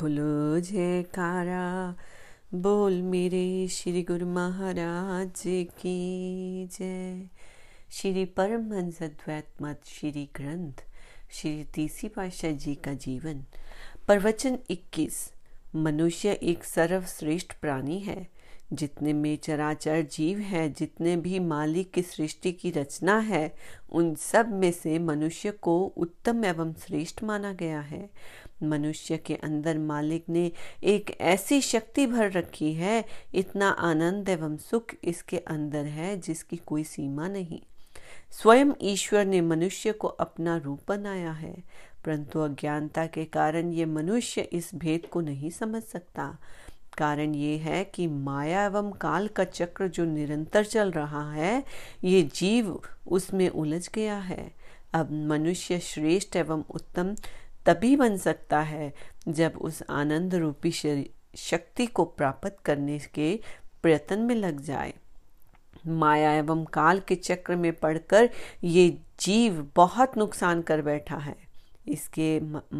बोलो जयकारा, बोल मेरे श्री गुरु महाराज की जय। श्री परमहंस अद्वैत मत श्री ग्रंथ श्री तीसरी पातशाह जी का जीवन प्रवचन 21। मनुष्य एक सर्वश्रेष्ठ प्राणी है। जितने में चराचर जीव है, जितने भी मालिक की सृष्टि की रचना है, उन सब में से मनुष्य को उत्तम एवं श्रेष्ठ माना गया है। मनुष्य के अंदर मालिक ने एक ऐसी शक्ति भर रखी है, इतना आनंद एवं सुख इसके अंदर है जिसकी कोई सीमा नहीं। स्वयं ईश्वर ने मनुष्य को अपना रूप बनाया है, परंतु अज्ञानता के कारण ये मनुष्य इस भेद को नहीं समझ सकता। कारण ये है कि माया एवं काल का चक्र जो निरंतर चल रहा है, ये जीव उसमें उलझ गया है। अब मनुष्य श्रेष्ठ एवं उत्तम तभी बन सकता है जब उस आनंद रूपी शक्ति को प्राप्त करने के प्रयत्न में लग जाए। माया एवं काल के चक्र में पड़कर ये जीव बहुत नुकसान कर बैठा है। इसके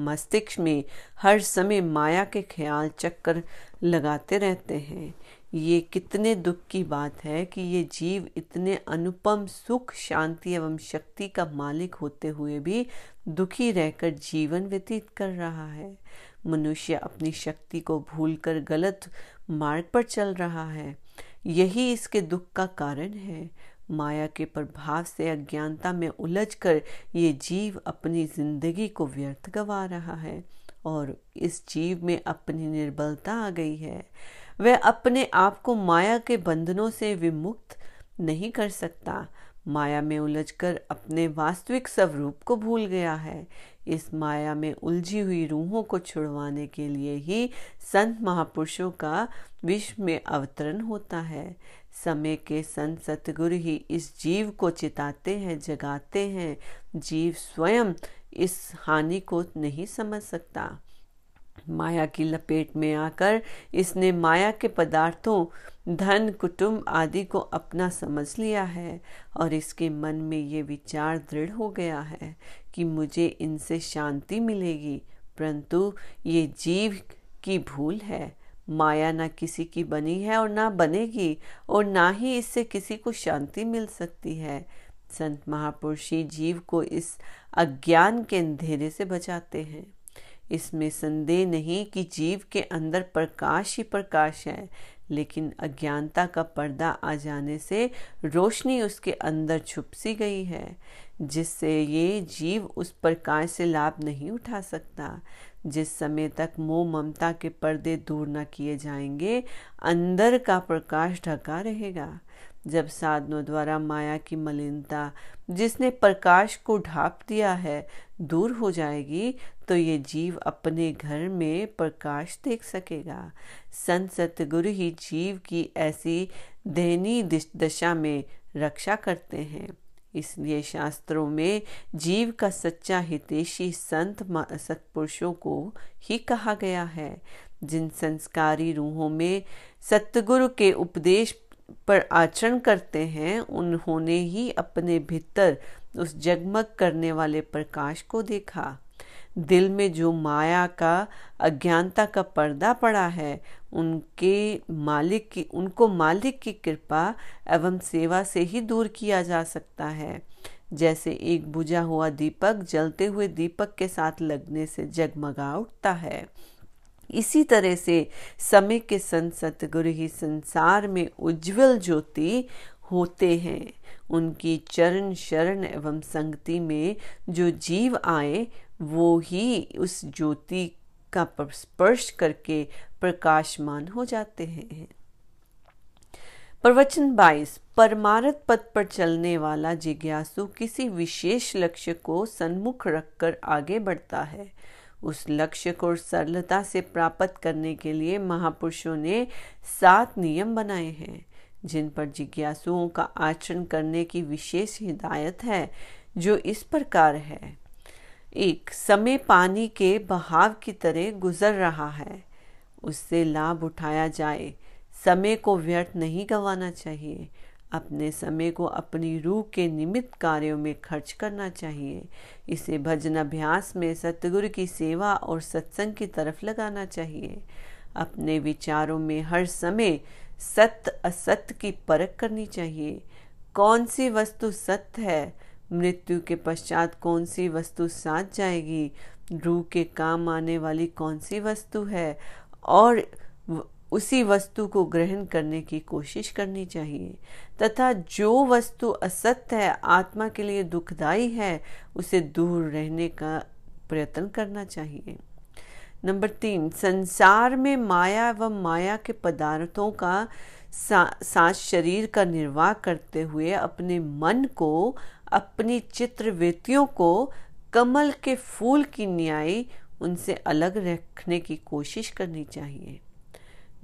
मस्तिष्क में हर समय माया के ख्याल चक्कर लगाते रहते हैं। ये कितने दुख की बात है कि ये जीव इतने अनुपम सुख, शांति एवं शक्ति का मालिक होते हुए भी दुखी रहकर जीवन व्यतीत कर रहा है। मनुष्य अपनी शक्ति को भूलकर गलत मार्ग पर चल रहा है, यही इसके दुख का कारण है। माया के प्रभाव से अज्ञानता में उलझकर ये जीव अपनी जिंदगी को व्यर्थ गंवा रहा है और इस जीव में अपनी निर्बलता आ गई है। वह अपने आप को माया के बंधनों से विमुक्त नहीं कर सकता। माया में उलझकर अपने वास्तविक स्वरूप को भूल गया है। इस माया में उलझी हुई रूहों को छुड़वाने के लिए ही संत महापुरुषों का विश्व में अवतरण होता है। समय के संत सतगुरु ही इस जीव को चिताते हैं, जगाते हैं। जीव स्वयं इस हानि को नहीं समझ सकता। माया की लपेट में आकर इसने माया के पदार्थों, धन, कुटुंब आदि को अपना समझ लिया है और इसके मन में ये विचार दृढ़ हो गया है कि मुझे इनसे शांति मिलेगी, परंतु ये जीव की भूल है। माया ना किसी की बनी है और ना बनेगी, और ना ही इससे किसी को शांति मिल सकती है। संत महापुरुषी जीव को इस अज्ञान के अंधेरे से बचाते हैं। इसमें संदेह नहीं कि जीव के अंदर प्रकाश ही प्रकाश है, लेकिन अज्ञानता का पर्दा आ जाने से रोशनी उसके अंदर छुप सी गई है, जिससे ये जीव उस प्रकाश से लाभ नहीं उठा सकता। जिस समय तक मोह ममता के पर्दे दूर न किए जाएंगे, अंदर का प्रकाश ढका रहेगा। जब साधनों द्वारा माया की मलिनता, जिसने प्रकाश को ढांप दिया है, दूर हो जाएगी, तो ये जीव अपने घर में प्रकाश देख सकेगा। संत सतगुरु ही जीव की ऐसी दयनीय दशा में रक्षा करते हैं। इसलिए शास्त्रों में जीव का सच्चा हितैषी संत सत्पुरुषों को ही कहा गया है। जिन संस्कारी रूहों में सतगुरु के उपदेश पर आचरण करते हैं, उन्होंने ही अपने भीतर उस जगमग करने वाले प्रकाश को देखा। दिल में जो माया का, अज्ञानता का पर्दा पड़ा है, उनको मालिक की कृपा एवं सेवा से ही दूर किया जा सकता है। जैसे एक बुझा हुआ दीपक जलते हुए दीपक के साथ लगने से जगमगा उठता है, इसी तरह से समय के संत सतगुरु ही संसार में उज्जवल ज्योति होते हैं। उनकी चरण शरण एवं संगति में जो जीव आए, वो ही उस ज्योति का स्पर्श करके प्रकाशमान हो जाते हैं। प्रवचन 22। परमार्थ पद पर चलने वाला जिज्ञासु किसी विशेष लक्ष्य को सन्मुख रखकर आगे बढ़ता है। उस लक्ष्य को सरलता से प्राप्त करने के लिए महापुरुषों ने 7 नियम बनाए हैं, जिन पर जिज्ञासुओं का आचरण करने की विशेष हिदायत है, जो इस प्रकार है। 1। समय पानी के बहाव की तरह गुजर रहा है, उससे लाभ उठाया जाए। समय को व्यर्थ नहीं गंवाना चाहिए। अपने समय को अपनी रूह के निमित्त कार्यों में खर्च करना चाहिए। इसे भजन अभ्यास में सतगुरु की सेवा और सत्संग की तरफ लगाना चाहिए। अपने विचारों में हर समय सत्य असत्य की परख करनी चाहिए। कौन सी वस्तु सत्य है, मृत्यु के पश्चात कौन सी वस्तु साथ जाएगी, रूह के काम आने वाली कौन सी वस्तु है, और उसी वस्तु को ग्रहण करने की कोशिश करनी चाहिए। तथा जो वस्तु असत्य है, आत्मा के लिए दुखदायी है, उसे दूर रहने का प्रयत्न करना चाहिए। नंबर 3, संसार में माया व माया के पदार्थों का साथ शरीर का निर्वाह करते हुए अपने मन को, अपनी चित्रवृत्तियों को कमल के फूल की न्याय उनसे अलग रखने की कोशिश करनी चाहिए।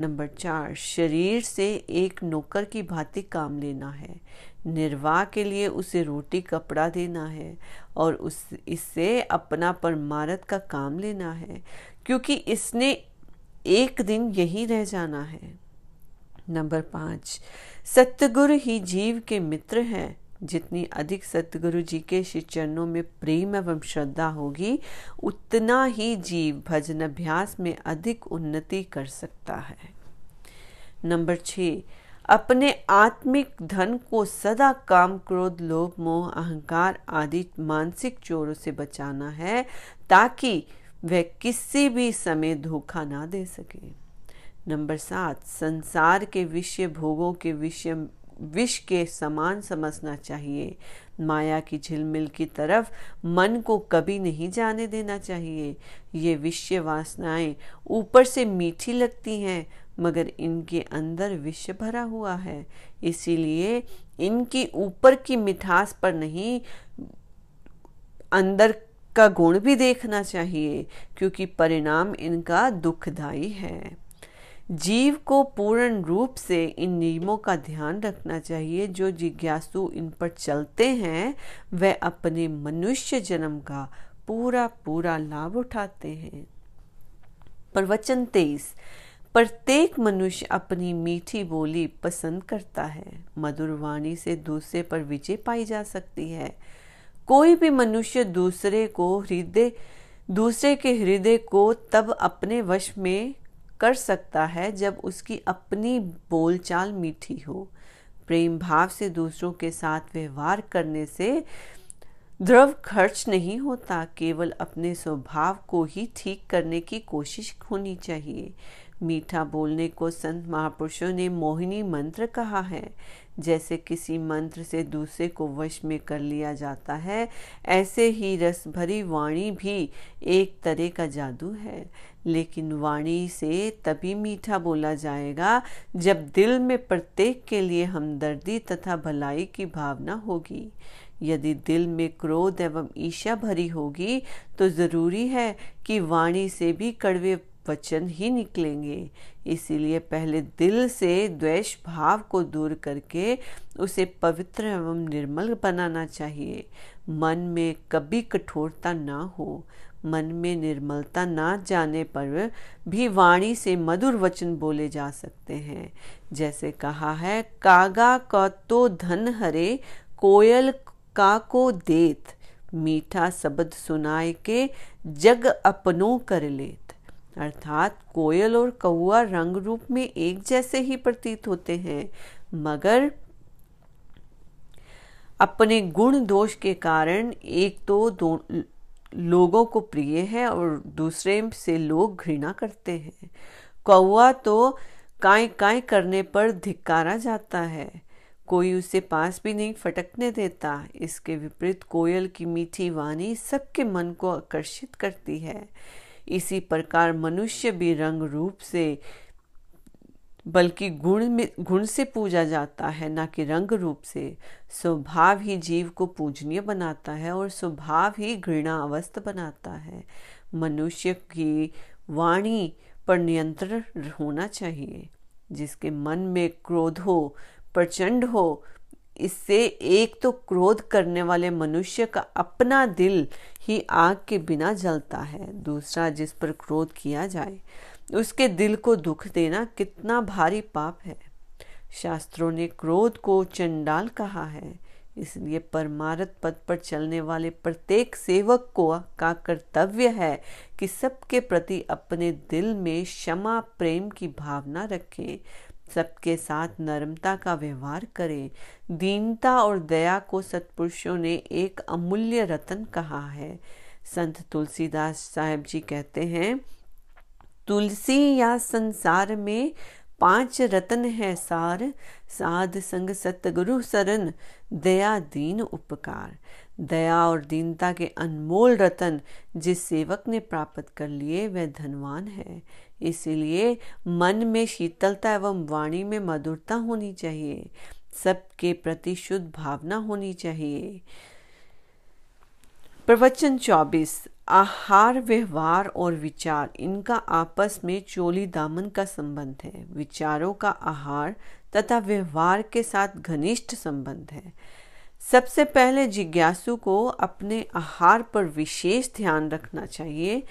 नंबर 4, शरीर से एक नौकर की भांति काम लेना है। निर्वाह के लिए उसे रोटी कपड़ा देना है और उस इससे अपना परमार्थ का काम लेना है, क्योंकि इसने एक दिन यहीं रह जाना है। नंबर 5, सतगुरु ही जीव के मित्र हैं। जितनी अधिक सतगुरु जी के श्री चरणों में प्रेम एवं श्रद्धा होगी, उतना ही जीव भजन अभ्यास में अधिक उन्नति कर सकता है। नंबर 6, अपने आत्मिक धन को सदा काम, क्रोध, लोभ, मोह, अहंकार आदि मानसिक चोरों से बचाना है, ताकि वह किसी भी समय धोखा ना दे सके। नंबर 7, संसार के विषय भोगों के विष के समान समझना चाहिए। माया की झिलमिल की तरफ मन को कभी नहीं जाने देना चाहिए। ये विषय वासनाएं ऊपर से मीठी लगती हैं, मगर इनके अंदर विष भरा हुआ है। इसीलिए इनकी ऊपर की मिठास पर नहीं, अंदर का गुण भी देखना चाहिए, क्योंकि परिणाम इनका दुखदायी है। जीव को पूर्ण रूप से इन नियमों का ध्यान रखना चाहिए। जो जिज्ञासु इन पर चलते हैं, वे अपने मनुष्य जन्म का पूरा पूरा लाभ उठाते हैं। प्रवचन 23, प्रत्येक मनुष्य अपनी मीठी बोली पसंद करता है। मधुर वाणी से दूसरे पर विजय पाई जा सकती है। कोई भी मनुष्य दूसरे के हृदय को तब अपने वश में कर सकता है जब उसकी अपनी बोलचाल मीठी हो। प्रेम भाव से दूसरों के साथ व्यवहार करने से द्रव्य खर्च नहीं होता, केवल अपने स्वभाव को ही ठीक करने की कोशिश होनी चाहिए। मीठा बोलने को संत महापुरुषों ने मोहिनी मंत्र कहा है। जैसे किसी मंत्र से दूसरे को वश में कर लिया जाता है, ऐसे ही रस भरी वाणी भी एक तरह का जादू है। लेकिन वाणी से तभी मीठा बोला जाएगा जब दिल में प्रत्येक के लिए हमदर्दी तथा भलाई की भावना होगी। यदि दिल में क्रोध एवं ईर्ष्या भरी होगी, तो जरूरी है कि वाणी से भी कड़वे वचन ही निकलेंगे। इसीलिए पहले दिल से द्वेष भाव को दूर करके उसे पवित्र एवं निर्मल बनाना चाहिए। मन में कभी कठोरता ना हो। मन में निर्मलता ना जाने पर भी वाणी से मधुर वचन बोले जा सकते हैं। जैसे कहा है, कागा का तो धन हरे, कोयल का को देत, मीठा शब्द सुनाए के जग अपनों कर लेत। अर्थात कोयल और कौआ रंग रूप में एक जैसे ही प्रतीत होते हैं, मगर अपने गुण दोष के कारण एक तो लोगों को प्रिय है और दूसरे से लोग घृणा करते हैं। कौआ तो काई काई करने पर धिक्कारा जाता है, कोई उसे पास भी नहीं फटकने देता। इसके विपरीत कोयल की मीठी वाणी सबके मन को आकर्षित करती है। इसी प्रकार मनुष्य भी रंग रूप से बल्कि गुण से पूजा जाता है, ना कि रंग रूप से। स्वभाव ही जीव को पूजनीय बनाता है और स्वभाव ही घृणा अवस्थ बनाता है। मनुष्य की वाणी पर नियंत्रण होना चाहिए। जिसके मन में क्रोध हो, प्रचंड हो, इससे एक तो क्रोध करने वाले मनुष्य का अपना दिल ही आग के बिना जलता है, दूसरा जिस पर क्रोध किया जाए उसके दिल को दुख देना कितना भारी पाप है। शास्त्रों ने क्रोध को चंडाल कहा है, इसलिए परमार्थ पद पर चलने वाले प्रत्येक सेवक को का कर्तव्य है कि सबके प्रति अपने दिल में क्षमा प्रेम की भावना रखें, सबके साथ नरमता का व्यवहार करें। दीनता और दया को सत्पुरुषों ने एक अमूल्य रतन कहा है। संत तुलसीदास साहब जी कहते हैं, तुलसी या संसार में 5 रतन है सार, साध संग सतगुरु शरण, दया दीन उपकार। दया और दीनता के अनमोल रतन जिस सेवक ने प्राप्त कर लिए वह धनवान है। इसलिए मन में शीतलता एवं वाणी में मधुरता होनी चाहिए, सबके प्रति शुद्ध भावना होनी चाहिए। प्रवचन 24। आहार, व्यवहार और विचार, इनका आपस में चोली दामन का संबंध है। विचारों का आहार तथा व्यवहार के साथ घनिष्ठ संबंध है। सबसे पहले जिज्ञासु को अपने आहार पर विशेष ध्यान रखना चाहिए।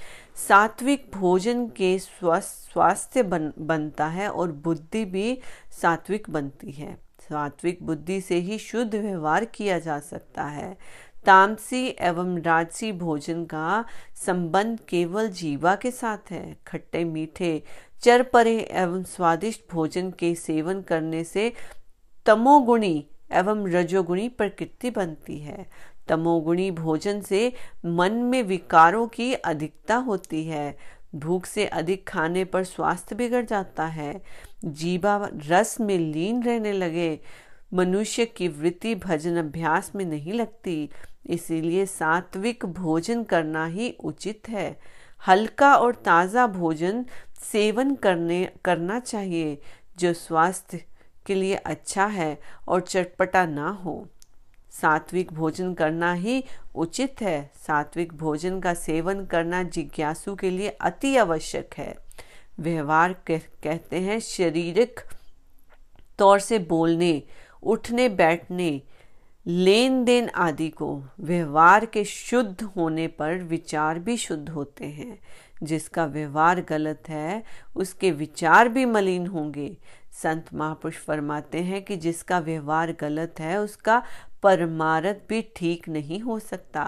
सात्विक भोजन के स्वास्थ्य बनता है और बुद्धि भी सात्विक बनती है। सात्विक बुद्धि से ही शुद्ध व्यवहार किया जा सकता है। तामसी एवं राजसी भोजन का संबंध केवल जीवा के साथ है। खट्टे मीठे, चरपरे एवं स्वादिष्ट भोजन के सेवन करने से तमोगुणी एवं रजोगुणी प्रकृति बनती है। तमोगुणी भोजन से मन में विकारों की अधिकता होती है। भूख से अधिक खाने पर स्वास्थ्य बिगड़ जाता है, जीवा रस में लीन रहने लगे। मनुष्य की वृत्ति भजन अभ्यास में नहीं लगती, इसीलिए सात्विक भोजन करना ही उचित है। हल्का और ताज़ा भोजन सेवन करना चाहिए जो स्वास्थ्य के लिए अच्छा है और चटपटा ना हो। सात्विक भोजन करना ही उचित है। सात्विक भोजन का सेवन करना जिज्ञासु के लिए अति आवश्यक है। व्यवहार कहते हैं शारीरिक तौर से बोलने, उठने बैठने, लेन देन आदि को। व्यवहार के शुद्ध होने पर विचार भी शुद्ध होते हैं। जिसका व्यवहार गलत है उसके विचार भी मलिन होंगे। संत महापुरुष फरमाते हैं कि जिसका व्यवहार गलत है उसका परमार्थ भी ठीक नहीं हो सकता।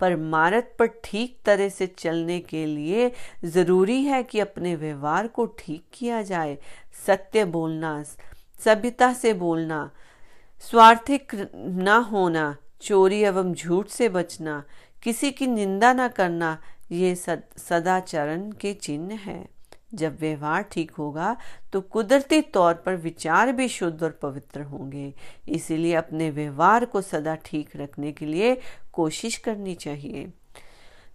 परमार्थ पर ठीक तरह से चलने के लिए जरूरी है कि अपने व्यवहार को ठीक किया जाए। सत्य बोलना, सभ्यता से बोलना, स्वार्थिक ना होना, चोरी एवं झूठ से बचना, किसी की निंदा ना करना, ये सदाचरण के चिन्ह हैं। जब व्यवहार ठीक होगा तो कुदरती तौर पर विचार भी शुद्ध और पवित्र होंगे। इसीलिए अपने व्यवहार को सदा ठीक रखने के लिए कोशिश करनी चाहिए।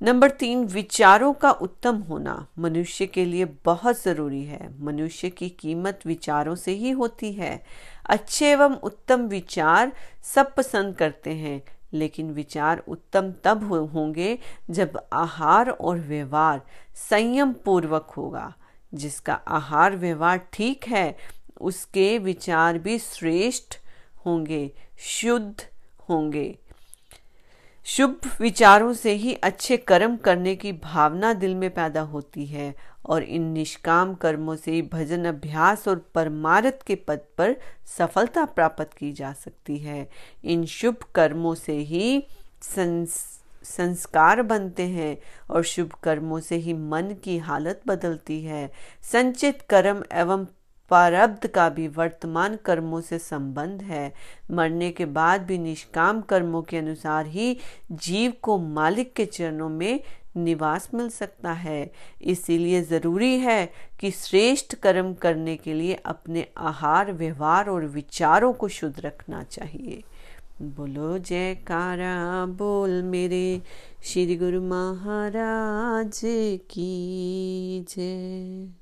नंबर 3, विचारों का उत्तम होना मनुष्य के लिए बहुत ज़रूरी है। मनुष्य की कीमत विचारों से ही होती है। अच्छे एवं उत्तम विचार सब पसंद करते हैं, लेकिन विचार उत्तम तब होंगे जब आहार और व्यवहार संयम पूर्वक होगा। जिसका आहार व्यवहार ठीक है उसके विचार भी श्रेष्ठ होंगे, शुद्ध होंगे। शुभ विचारों से ही अच्छे कर्म करने की भावना दिल में पैदा होती है और इन निष्काम कर्मों से ही भजन अभ्यास और परमार्थ के पद पर सफलता प्राप्त की जा सकती है। इन शुभ कर्मों से ही संस्कार बनते हैं और शुभ कर्मों से ही मन की हालत बदलती है। संचित कर्म एवं प्रारब्ध का भी वर्तमान कर्मों से संबंध है। मरने के बाद भी निष्काम कर्मों के अनुसार ही जीव को मालिक के चरणों में निवास मिल सकता है। इसीलिए जरूरी है कि श्रेष्ठ कर्म करने के लिए अपने आहार, व्यवहार और विचारों को शुद्ध रखना चाहिए। बोलो जयकारा, बोल मेरे श्री गुरु महाराज की जय।